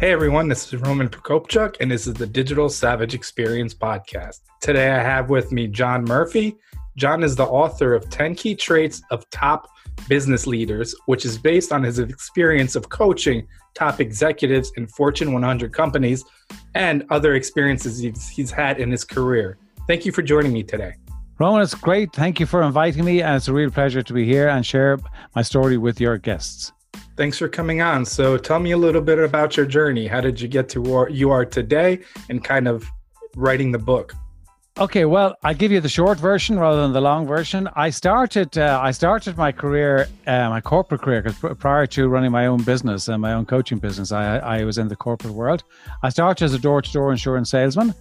Hey everyone, this is Roman Prokopchuk, and this is the Digital Savage Experience Podcast. Today I have with me John Murphy. John is the author of 10 Key Traits of Top Business Leaders, which is based on his experience of coaching top executives in Fortune 100 companies and other experiences he's had in his career. Thank you for joining me today. Roman, it's great. Thank you for inviting me, and it's a real pleasure to be here and share my story with your guests. Thanks for coming on. So tell me a little bit about your journey. How did you get to where you are today and kind of writing the book? Okay, well, I'll give you the short version rather than the long version. I started my career, my corporate career, because prior to running my own business and my own coaching business, I was in the corporate world. I started as a door-to-door insurance salesman.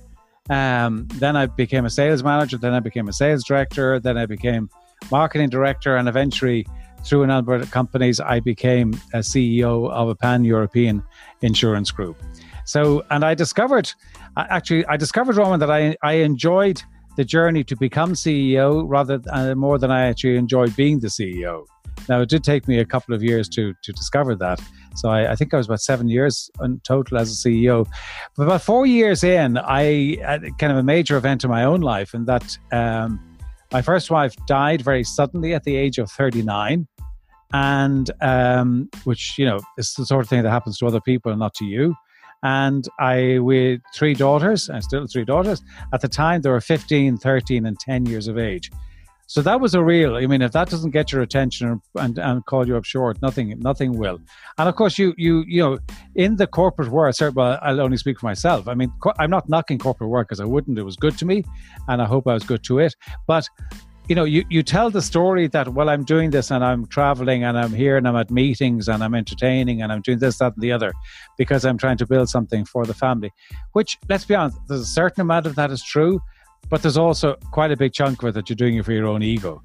Then I became a sales manager. Then I became a sales director. Then I became marketing director, and eventually through an Alberta companies, I became a CEO of a pan-European insurance group. So, and I discovered, Roman, that I enjoyed the journey to become CEO more than I actually enjoyed being the CEO. Now, it did take me a couple of years to discover that. So I think I was about 7 years in total as a CEO. But about 4 years in, I had kind of a major event in my own life, and that my first wife died very suddenly at the age of 39. And which, you know, it's the sort of thing that happens to other people and not to you. And we had three daughters, and still three daughters. At the time, they were 15, 13, and 10 years of age. So that was if that doesn't get your attention and call you up short, nothing will. And of course, you know, in the corporate world, I'll only speak for myself. I mean, I'm not knocking corporate work, because I wouldn't. It was good to me, and I hope I was good to it. But, you know, you tell the story that, well, I'm doing this and I'm traveling and I'm here and I'm at meetings and I'm entertaining and I'm doing this, that, and the other, because I'm trying to build something for the family, which, let's be honest, there's a certain amount of that is true. But there's also quite a big chunk of it that you're doing it for your own ego,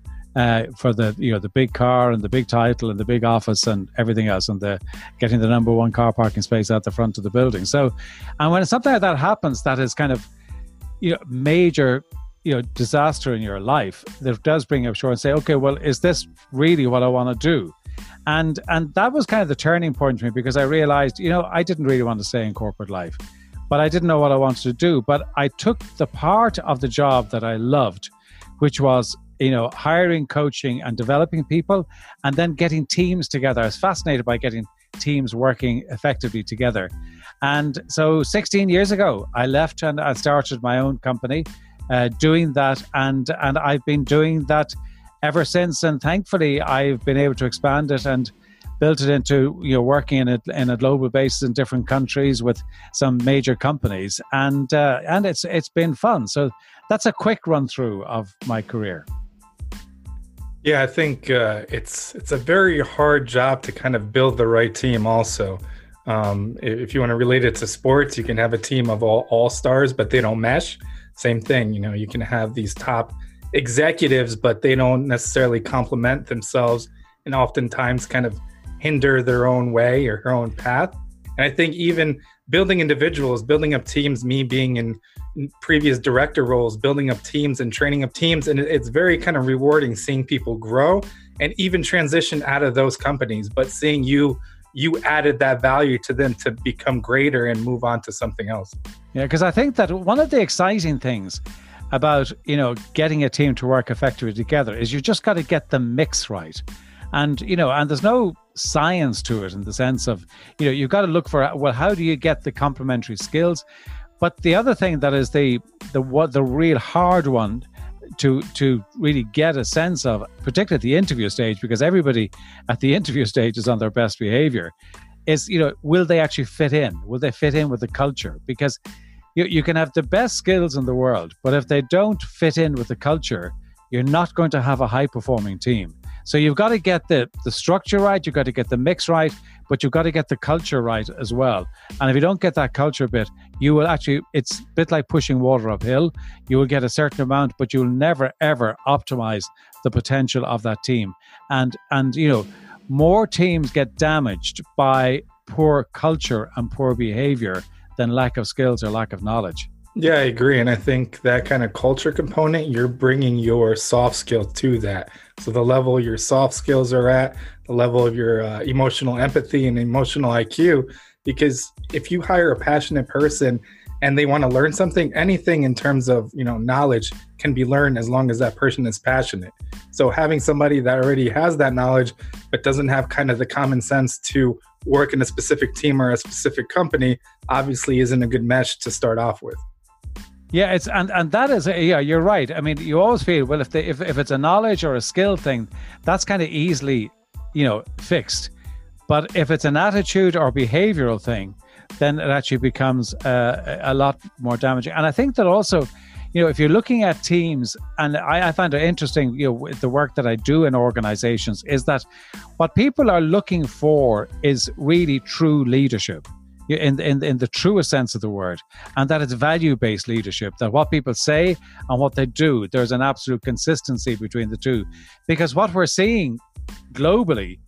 for the big car and the big title and the big office and everything else, and the getting the number one car parking space out the front of the building. So, and when something like that happens, that is kind of, you know, major, you know, disaster in your life, that does bring you up short and say, okay, well, is this really what I want to do? And that was kind of the turning point for me, because I realized, you know, I didn't really want to stay in corporate life. But I didn't know what I wanted to do. But I took the part of the job that I loved, which was, you know, hiring, coaching, and developing people, and then getting teams together. I was fascinated by getting teams working effectively together. And so 16 years ago, I left and I started my own company doing that. And I've been doing that ever since. And thankfully, I've been able to expand it and built it into, you know, working in a global basis in different countries with some major companies, and it's been fun. So that's a quick run through of my career. Yeah, I think it's a very hard job to kind of build the right team. Also, if you want to relate it to sports, you can have a team of all stars, but they don't mesh. Same thing, you know, you can have these top executives, but they don't necessarily complement themselves, and oftentimes kind of hinder their own way or her own path. And I think even building individuals, building up teams, me being in previous director roles, building up teams and training up teams. And it's very kind of rewarding seeing people grow and even transition out of those companies, but seeing you added that value to them to become greater and move on to something else. Yeah, because I think that one of the exciting things about, you know, getting a team to work effectively together is you just got to get the mix right. And, you know, and there's no science to it in the sense of, you know, you've got to look for, well, how do you get the complementary skills? But the other thing that is the real hard one to really get a sense of, particularly at the interview stage, because everybody at the interview stage is on their best behavior, is, you know, will they actually fit in? Will they fit in with the culture? Because you can have the best skills in the world, but if they don't fit in with the culture, you're not going to have a high-performing team. So you've got to get the structure right, you've got to get the mix right, but you've got to get the culture right as well. And if you don't get that culture bit, you will actually, it's a bit like pushing water uphill. You will get a certain amount, but you'll never, ever optimize the potential of that team. And you know, more teams get damaged by poor culture and poor behavior than lack of skills or lack of knowledge. Yeah, I agree. And I think that kind of culture component, you're bringing your soft skill to that. So the level your soft skills are at, the level of your emotional empathy and emotional IQ, because if you hire a passionate person and they want to learn something, anything in terms of, you know, knowledge can be learned as long as that person is passionate. So having somebody that already has that knowledge, but doesn't have kind of the common sense to work in a specific team or a specific company, obviously isn't a good match to start off with. Yeah, it's and that is yeah, you're right. I mean, you always feel, well, if it's a knowledge or a skill thing, that's kind of easily, you know, fixed. But if it's an attitude or behavioral thing, then it actually becomes a lot more damaging. And I think that also, you know, if you're looking at teams, and I find it interesting, you know, the work that I do in organizations is that what people are looking for is really true leadership in the truest sense of the word, and that it's value-based leadership, that what people say and what they do, there's an absolute consistency between the two. Because what we're seeing globally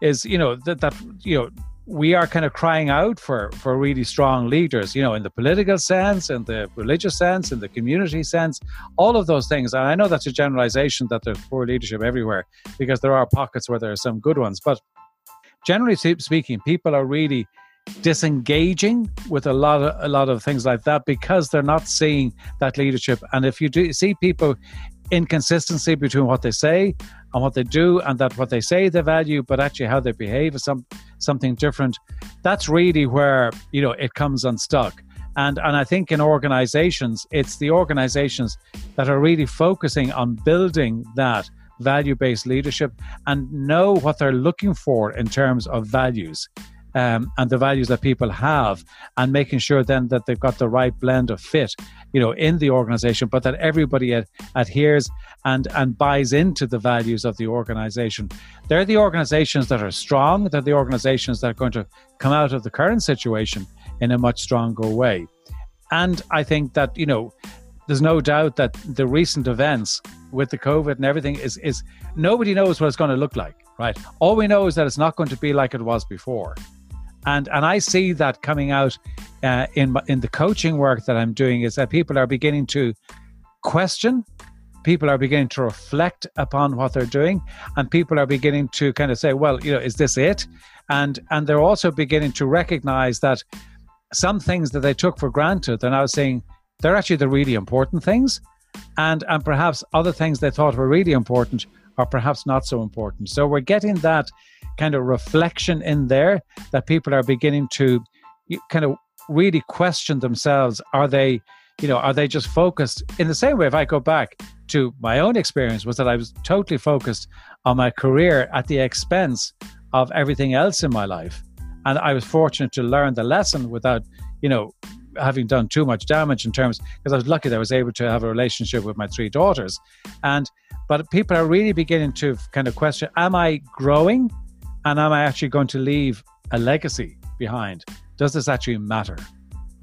is, you know, that you know, we are kind of crying out for really strong leaders, you know, in the political sense, in the religious sense, in the community sense, all of those things. And I know that's a generalization that there's poor leadership everywhere, because there are pockets where there are some good ones. But generally speaking, people are really disengaging with a lot of things like that, because they're not seeing that leadership. And if you do see people, inconsistency between what they say and what they do, and that what they say they value, but actually how they behave is something different. That's really where, you know, it comes unstuck. And I think in organizations, it's the organizations that are really focusing on building that value-based leadership and know what they're looking for in terms of values. And the values that people have, and making sure then that they've got the right blend of fit, you know, in the organization, but that everybody adheres and buys into the values of the organization. They're the organizations that are strong. They're the organizations that are going to come out of the current situation in a much stronger way. And I think that, you know, there's no doubt that the recent events with the COVID and everything is nobody knows what it's going to look like, right? All we know is that it's not going to be like it was before. And I see that coming out in the coaching work that I'm doing, is that people are beginning to question, people are beginning to reflect upon what they're doing, and people are beginning to kind of say, well, you know, is this it? And they're also beginning to recognize that some things that they took for granted, they're now saying they're actually the really important things, and perhaps other things they thought were really important are perhaps not so important. So we're getting that kind of reflection in there, that people are beginning to kind of really question themselves. Are they just focused in the same way? If I go back to my own experience, was that I was totally focused on my career at the expense of everything else in my life. And I was fortunate to learn the lesson without, you know, having done too much damage, in terms, because I was lucky that I was able to have a relationship with my three daughters. But people are really beginning to kind of question, am I growing? And am I actually going to leave a legacy behind? Does this actually matter?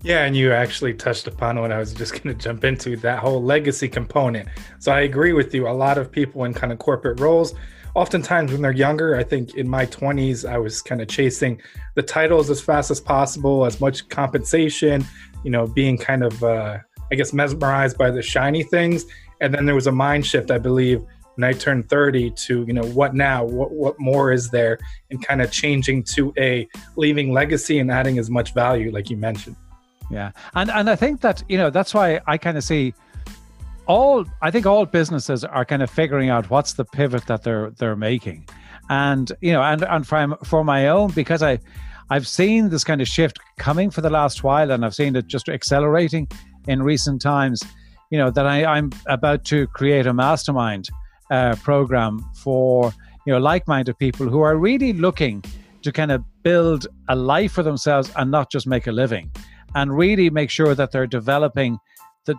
Yeah, and you actually touched upon what I was just going to jump into, that whole legacy component. So I agree with you. A lot of people in kind of corporate roles, oftentimes when they're younger, I think in my 20s, I was kind of chasing the titles as fast as possible, as much compensation, you know, being kind of, I guess, mesmerized by the shiny things. And then there was a mind shift, I believe, when I turned 30 to, you know, what now? What more is there? And kind of changing to a leaving legacy and adding as much value, like you mentioned. Yeah. And I think that, you know, that's why I kind of see all businesses are kind of figuring out what's the pivot that they're making. And, you know, and for my own, because I've seen this kind of shift coming for the last while, and I've seen it just accelerating in recent times. You know, that I'm about to create a mastermind program for, you know, like-minded people who are really looking to kind of build a life for themselves and not just make a living, and really make sure that they're developing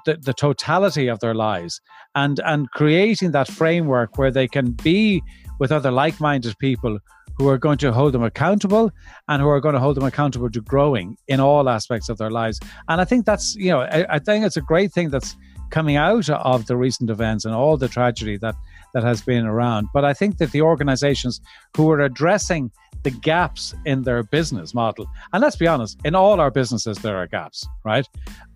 the totality of their lives, and creating that framework where they can be with other like-minded people who are going to hold them accountable and who are going to hold them accountable to growing in all aspects of their lives. And I think that's, you know, I think it's a great thing that's coming out of the recent events and all the tragedy that has been around. But I think that the organizations who are addressing the gaps in their business model, and let's be honest, in all our businesses, there are gaps, right?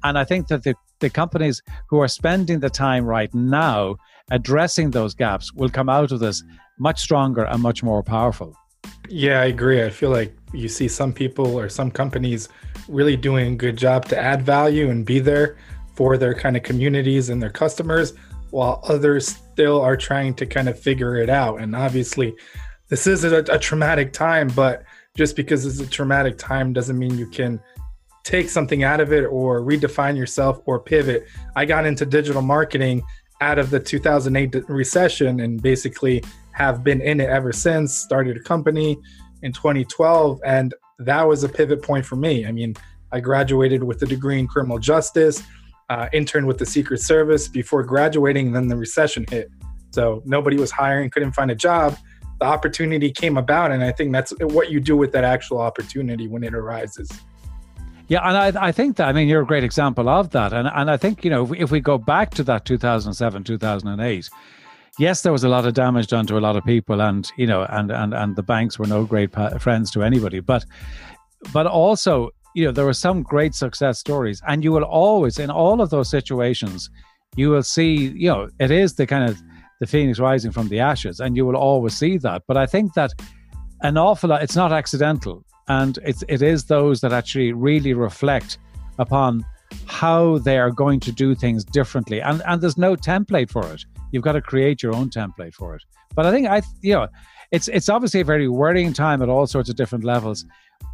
And I think that the companies who are spending the time right now addressing those gaps will come out of this much stronger and much more powerful. Yeah, I agree. I feel like you see some people or some companies really doing a good job to add value and be there for their kind of communities and their customers, while others still are trying to kind of figure it out. And obviously, this is a traumatic time, but just because it's a traumatic time doesn't mean you can take something out of it or redefine yourself or pivot. I got into digital marketing out of the 2008 recession and basically have been in it ever since. Started a company in 2012, and that was a pivot point for me. I mean, I graduated with a degree in criminal justice, interned with the Secret Service before graduating, and then the recession hit. So nobody was hiring, couldn't find a job. The opportunity came about, and I think that's what you do with that actual opportunity when it arises. Yeah, and I think that, I mean, you're a great example of that. And I think, you know, if we go back to that 2007, 2008, yes, there was a lot of damage done to a lot of people, and, you know, and the banks were no great friends to anybody. But also, you know, there were some great success stories, and you will always, in all of those situations, you will see, you know, it is the kind of the phoenix rising from the ashes, and you will always see that. But I think that an awful lot, it's not accidental, and it is those that actually really reflect upon how they are going to do things differently, and there's no template for it. You've got to create your own template for it. But I think it's obviously a very worrying time at all sorts of different levels,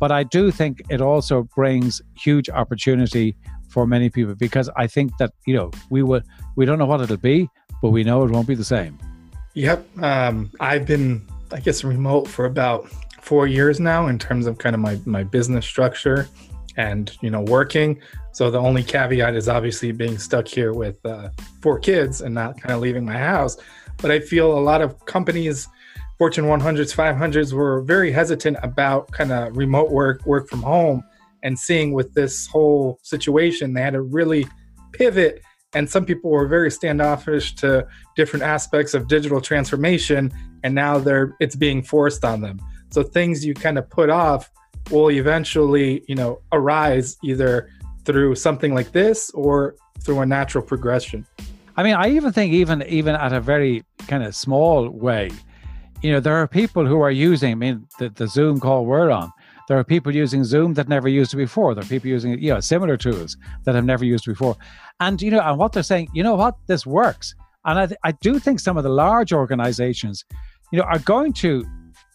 but I do think it also brings huge opportunity for many people, because I think that, you know, we don't know what it'll be, but we know it won't be the same. Yep. I've been, I guess, remote for about 4 years now in terms of kind of my business structure and, you know, working. So the only caveat is obviously being stuck here with 4 kids and not kind of leaving my house. But I feel a lot of companies, Fortune 100s, 500s, were very hesitant about kind of remote work from home, and seeing with this whole situation, they had to really pivot. And some people were very standoffish to different aspects of digital transformation, and now it's being forced on them. So things you kind of put off will eventually, you know, arise either through something like this or through a natural progression. I mean, I even think even at a very kind of small way, you know, there are people who are using, I mean, the Zoom call we're on, there are people using Zoom that never used it before. There are people using, you know, similar tools that have never used it before. And, you know, and what they're saying, you know what, this works. And I do think some of the large organizations, you know, are going to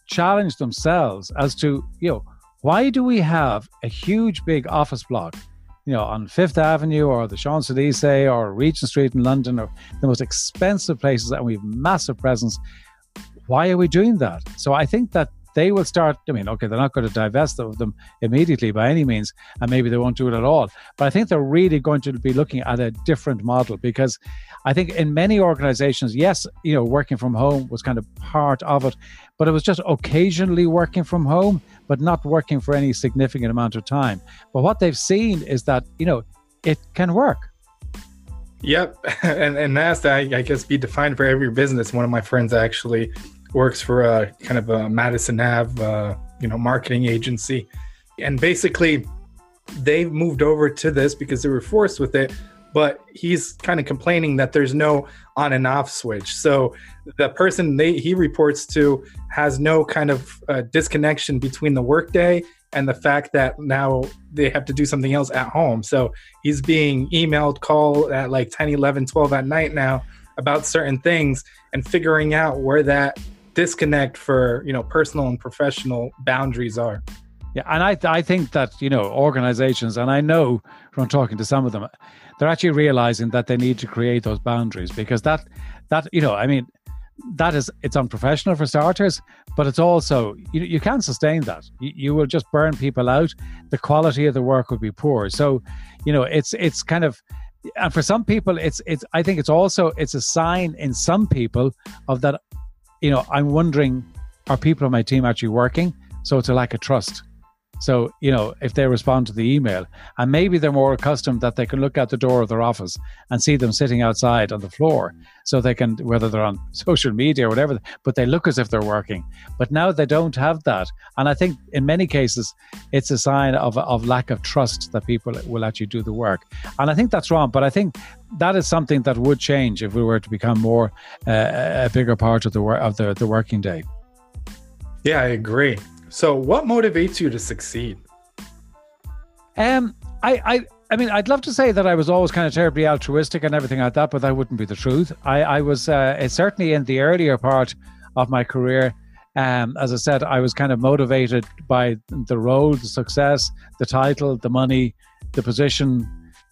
challenge themselves as to, you know, why do we have a huge big office block, you know, on Fifth Avenue or the Champs-Élysées or Regent Street in London, or the most expensive places, and we have massive presence. Why are we doing that? So I think that they will start, I mean, okay, they're not going to divest of them immediately by any means, and maybe they won't do it at all. But I think they're really going to be looking at a different model, because I think in many organizations, yes, you know, working from home was kind of part of it, but it was just occasionally working from home, but not working for any significant amount of time. But what they've seen is that, you know, it can work. Yep. And that's, I guess, be defined for every business. One of my friends actually works for a kind of a Madison Ave, you know, marketing agency. And basically, they've moved over to this because they were forced with it. But he's kind of complaining that there's no on and off switch. So the person he reports to has no kind of disconnection between the workday and the fact that now they have to do something else at home. So he's being emailed, called at like 10, 11, 12 at night now about certain things, and figuring out where that disconnect for, you know, personal and professional boundaries are. Yeah, and I think that, you know, organizations, and I know from talking to some of them, they're actually realizing that they need to create those boundaries, because that you know, I mean, that is, it's unprofessional for starters, but it's also, you can't sustain that. You will just burn people out. The quality of the work will be poor. So, you know, it's kind of And for some people, it's I think it's also, it's a sign in some people of that, you know, I'm wondering, are people on my team actually working? So it's a lack of trust. So, you know, if they respond to the email, and maybe they're more accustomed that they can look out the door of their office and see them sitting outside on the floor, so they can, whether they're on social media or whatever, but they look as if they're working. But now they don't have that. And I think in many cases, it's a sign of lack of trust that people will actually do the work. And I think that's wrong. But I think that is something that would change if we were to become more a bigger part of the working day. Yeah, I agree. So what motivates you to succeed? I mean, I'd love to say that I was always kind of terribly altruistic and everything like that, but that wouldn't be the truth. I was certainly in the earlier part of my career. As I said, I was kind of motivated by the role, the success, the title, the money, the position,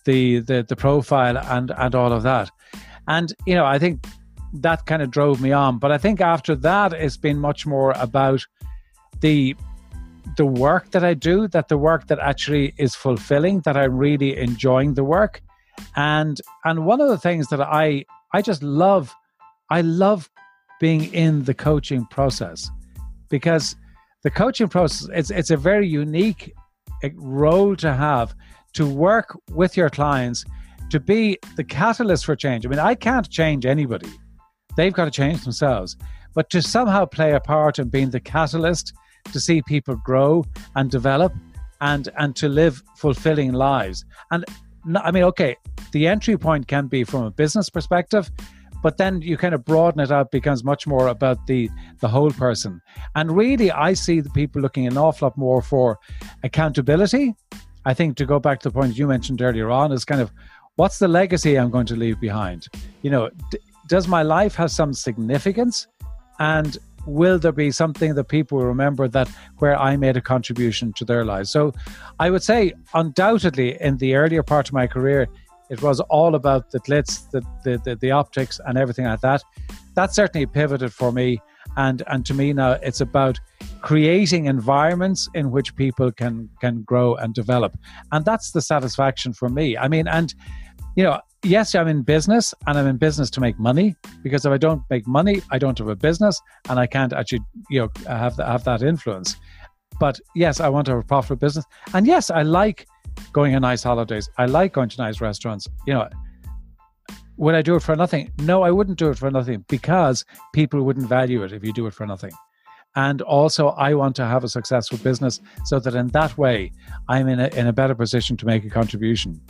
the profile, and all of that. And, you know, I think that kind of drove me on. But I think after that, it's been much more about the work that I do, that the work that actually is fulfilling, that I'm really enjoying the work. And one of the things that I just love, I love being in the coaching process, because the coaching process, it's a very unique role to have, to work with your clients, to be the catalyst for change. I mean, I can't change anybody. They've got to change themselves. But to somehow play a part in being the catalyst, to see people grow and develop and to live fulfilling lives. And I mean, okay, the entry point can be from a business perspective, but then you kind of broaden it out, becomes much more about the whole person. And really, I see the people looking an awful lot more for accountability. I think, to go back to the point you mentioned earlier on, is kind of, what's the legacy I'm going to leave behind? You know, does my life have some significance? And will there be something that people remember, that where I made a contribution to their lives? So I would say undoubtedly in the earlier part of my career, it was all about the glitz, the optics and everything like that. That certainly pivoted for me. And to me now, it's about creating environments in which people can grow and develop. And that's the satisfaction for me. I mean, and, you know, yes, I'm in business, and I'm in business to make money, because if I don't make money, I don't have a business, and I can't actually, you know, have that influence. But yes, I want to have a profitable business. And yes, I like going on nice holidays. I like going to nice restaurants. You know, would I do it for nothing? No, I wouldn't do it for nothing, because people wouldn't value it if you do it for nothing. And also, I want to have a successful business, so that in that way, I'm in a better position to make a contribution.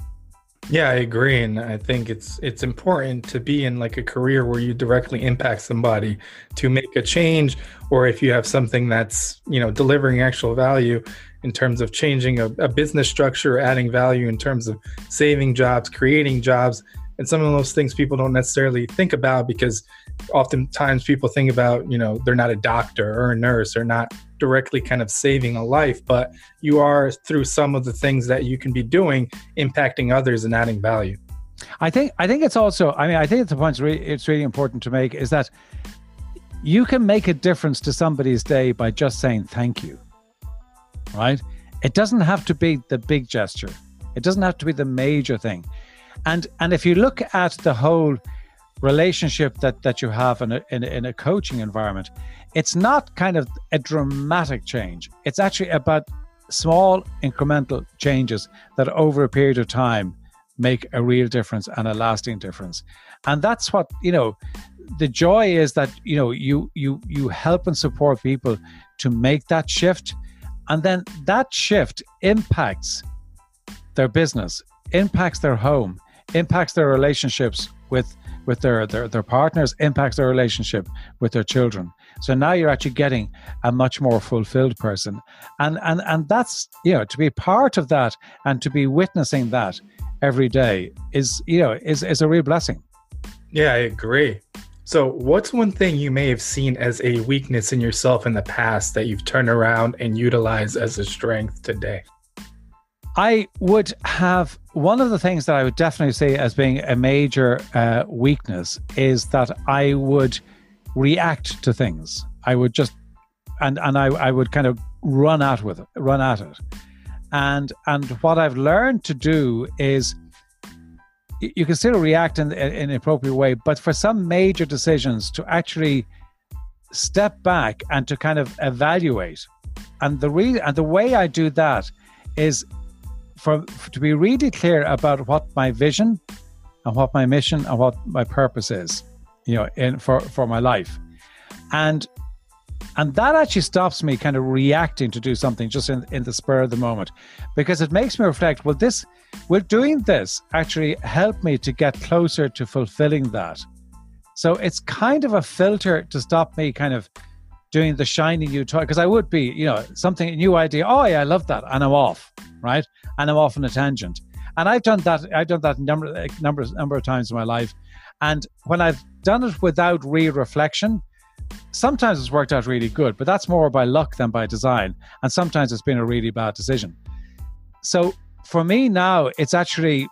Yeah, I agree. And I think it's important to be in like a career where you directly impact somebody to make a change, or if you have something that's, you know, delivering actual value in terms of changing a business structure, adding value in terms of saving jobs, creating jobs. And some of those things people don't necessarily think about, because oftentimes people think about, you know, they're not a doctor or a nurse, or not directly kind of saving a life, but you are, through some of the things that you can be doing, impacting others and adding value. I think it's also, I mean, I think the point it's really important to make is that you can make a difference to somebody's day by just saying thank you, right? It doesn't have to be the big gesture. It doesn't have to be the major thing. And if you look at the whole relationship that you have in a coaching environment, it's not kind of a dramatic change. It's actually about small incremental changes that over a period of time make a real difference and a lasting difference. And that's what, you know, the joy is, that, you know, you help and support people to make that shift. And then that shift impacts their business, impacts their home, impacts their relationships with their partners, impacts their relationship with their children. So now you're actually getting a much more fulfilled person. And that's, you know, to be part of that and to be witnessing that every day is, you know, is a real blessing. Yeah, I agree. So what's one thing you may have seen as a weakness in yourself in the past that you've turned around and utilized as a strength today? I would have, one of the things that I would definitely say as being a major weakness is that I would react to things. I would just, and I would kind of run at it. And what I've learned to do is, you can still react in an appropriate way, but for some major decisions to actually step back and to kind of evaluate. And the way I do that is to be really clear about what my vision and what my mission and what my purpose is, you know, for my life. And that actually stops me kind of reacting to do something just in the spur of the moment, because it makes me reflect, well, will doing this actually help me to get closer to fulfilling that? So it's kind of a filter to stop me kind of doing the shiny new toy, because I would be, you know, something, a new idea. Oh yeah, I love that. And I'm off, right? And I'm off on a tangent. And I've done that number of times in my life. And when I've done it without re-reflection, sometimes it's worked out really good, but that's more by luck than by design. And sometimes it's been a really bad decision. So for me now, it's actually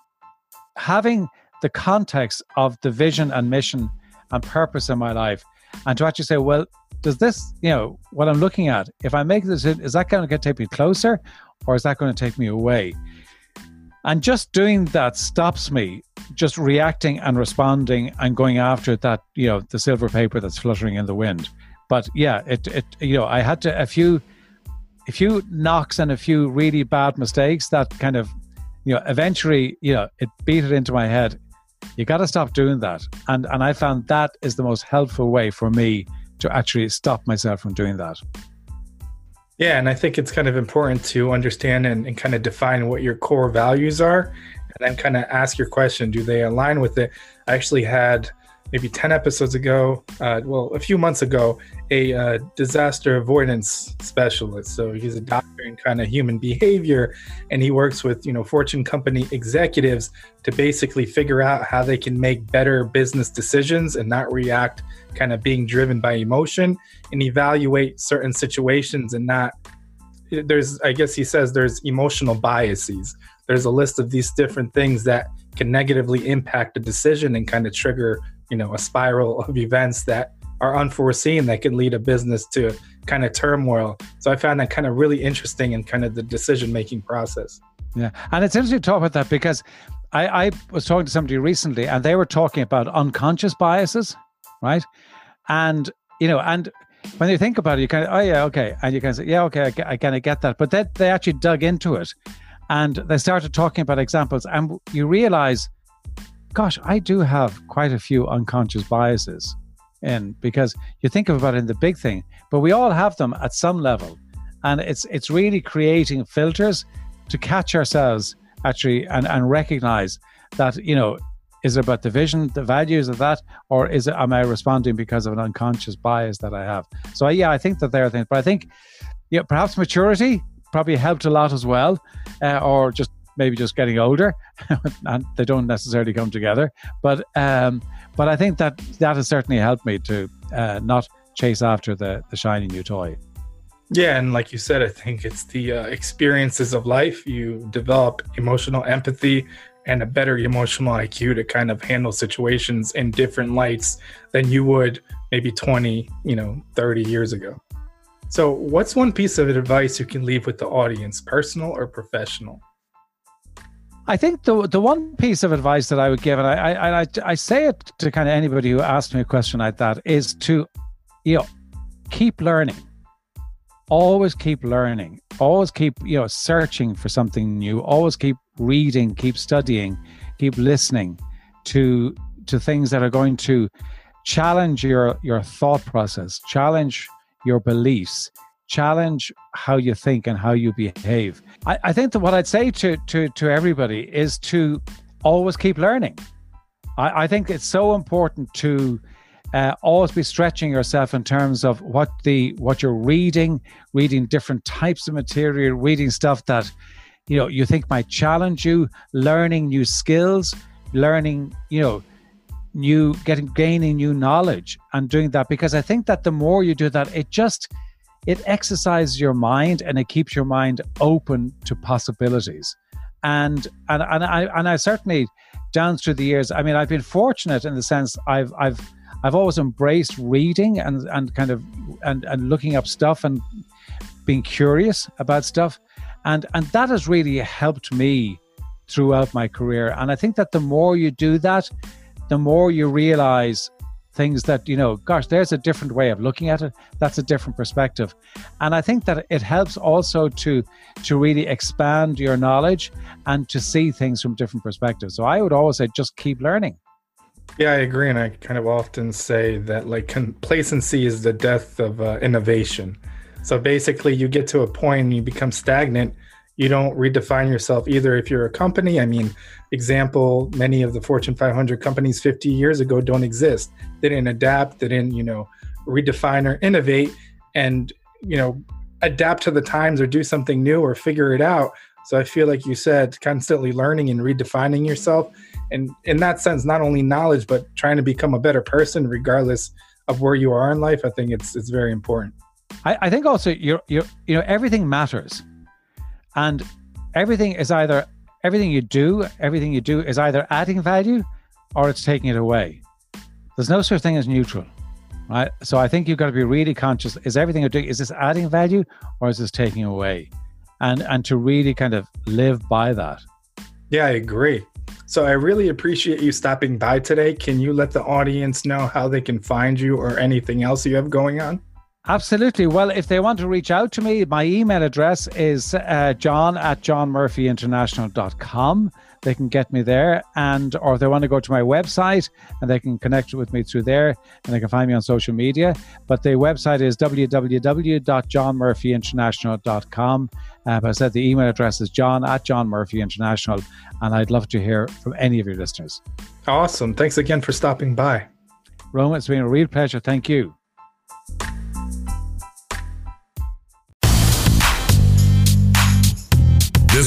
having the context of the vision and mission and purpose in my life, and to actually say, well, does this, you know, what I'm looking at, if I make this, is that going to take me closer, or is that going to take me away? And just doing that stops me just reacting and responding and going after that, you know, the silver paper that's fluttering in the wind. But yeah, it you know, I had to a few knocks and a few really bad mistakes that kind of, you know, eventually, you know, it beat it into my head. You got to stop doing that. And I found that is the most helpful way for me to actually stop myself from doing that. Yeah, and I think it's kind of important to understand and kind of define what your core values are, and then kind of ask your question, do they align with it? I actually had maybe 10 episodes ago, a few months ago, a disaster avoidance specialist. So he's a doctor in kind of human behavior, and he works with, you know, Fortune company executives to basically figure out how they can make better business decisions and not react kind of being driven by emotion, and evaluate certain situations and not, there's, I guess he says there's emotional biases. There's a list of these different things that can negatively impact a decision and kind of trigger, you know, a spiral of events that are unforeseen that can lead a business to kind of turmoil. So I found that kind of really interesting in kind of the decision-making process. Yeah. And it's interesting to talk about that, because I was talking to somebody recently and they were talking about unconscious biases, right? And, you know, and when you think about it, you kind of, oh yeah, okay. And you kind of say, yeah, okay, I kind of get that. But then they actually dug into it and they started talking about examples, and you realize, gosh, I do have quite a few unconscious biases in, because you think about it in the big thing, but we all have them at some level. And it's really creating filters to catch ourselves actually and recognize that, you know, is it about the vision, the values of that, or is it, am I responding because of an unconscious bias that I have? So yeah, I think that there are things, but I think, yeah, perhaps maturity probably helped a lot as well, or just maybe just getting older, and they don't necessarily come together. But I think that has certainly helped me to not chase after the shiny new toy. Yeah, and like you said, I think it's the experiences of life. You develop emotional empathy and a better emotional IQ to kind of handle situations in different lights than you would maybe 20, you know, 30 years ago. So what's one piece of advice you can leave with the audience, personal or professional? I think the one piece of advice that I would give, and I say it to kind of anybody who asks me a question like that, is to, you know, keep learning. Always keep learning. Always keep, you know, searching for something new. Always keep reading, keep studying, keep listening to things that are going to challenge your thought process, challenge your beliefs, challenge how you think and how you behave. I think that what I'd say to everybody is to always keep learning. I think it's so important to always be stretching yourself in terms of what you're reading different types of material, reading stuff that, you know, you think might challenge you, learning new skills, learning, you know, gaining new knowledge, and doing that, because I think that the more you do that, it exercises your mind and it keeps your mind open to possibilities. And I certainly, down through the years, I mean, I've been fortunate in the sense I've always embraced reading and kind of and looking up stuff and being curious about stuff, and that has really helped me throughout my career. And I think that the more you do that, the more you realize things that, you know, gosh, there's a different way of looking at it. That's a different perspective. And I think that it helps also to really expand your knowledge and to see things from different perspectives. So I would always say, just keep learning. Yeah, I agree. And I kind of often say that like complacency is the death of innovation. So basically you get to a point and you become stagnant. You don't redefine yourself either if you're a company. I mean, example, many of the Fortune 500 companies 50 years ago don't exist. They didn't adapt, they didn't, you know, redefine or innovate and, you know, adapt to the times or do something new or figure it out. So I feel like you said, constantly learning and redefining yourself. And in that sense, not only knowledge, but trying to become a better person, regardless of where you are in life. I think it's very important. I think also, you know, everything matters. And everything you do is either adding value or it's taking it away. There's no such thing as neutral, right? So I think you've got to be really conscious. Is everything you do, is this adding value or is this taking away? And to really kind of live by that. Yeah, I agree. So I really appreciate you stopping by today. Can you let the audience know how they can find you or anything else you have going on? Absolutely. Well, if they want to reach out to me, my email address is john@johnmurphyinternational.com. They can get me there, or if they want to go to my website and they can connect with me through there and they can find me on social media. But the website is www.johnmurphyinternational.com. But I said the email address is john@johnmurphyinternational. And I'd love to hear from any of your listeners. Awesome. Thanks again for stopping by. Roman, it's been a real pleasure. Thank you. This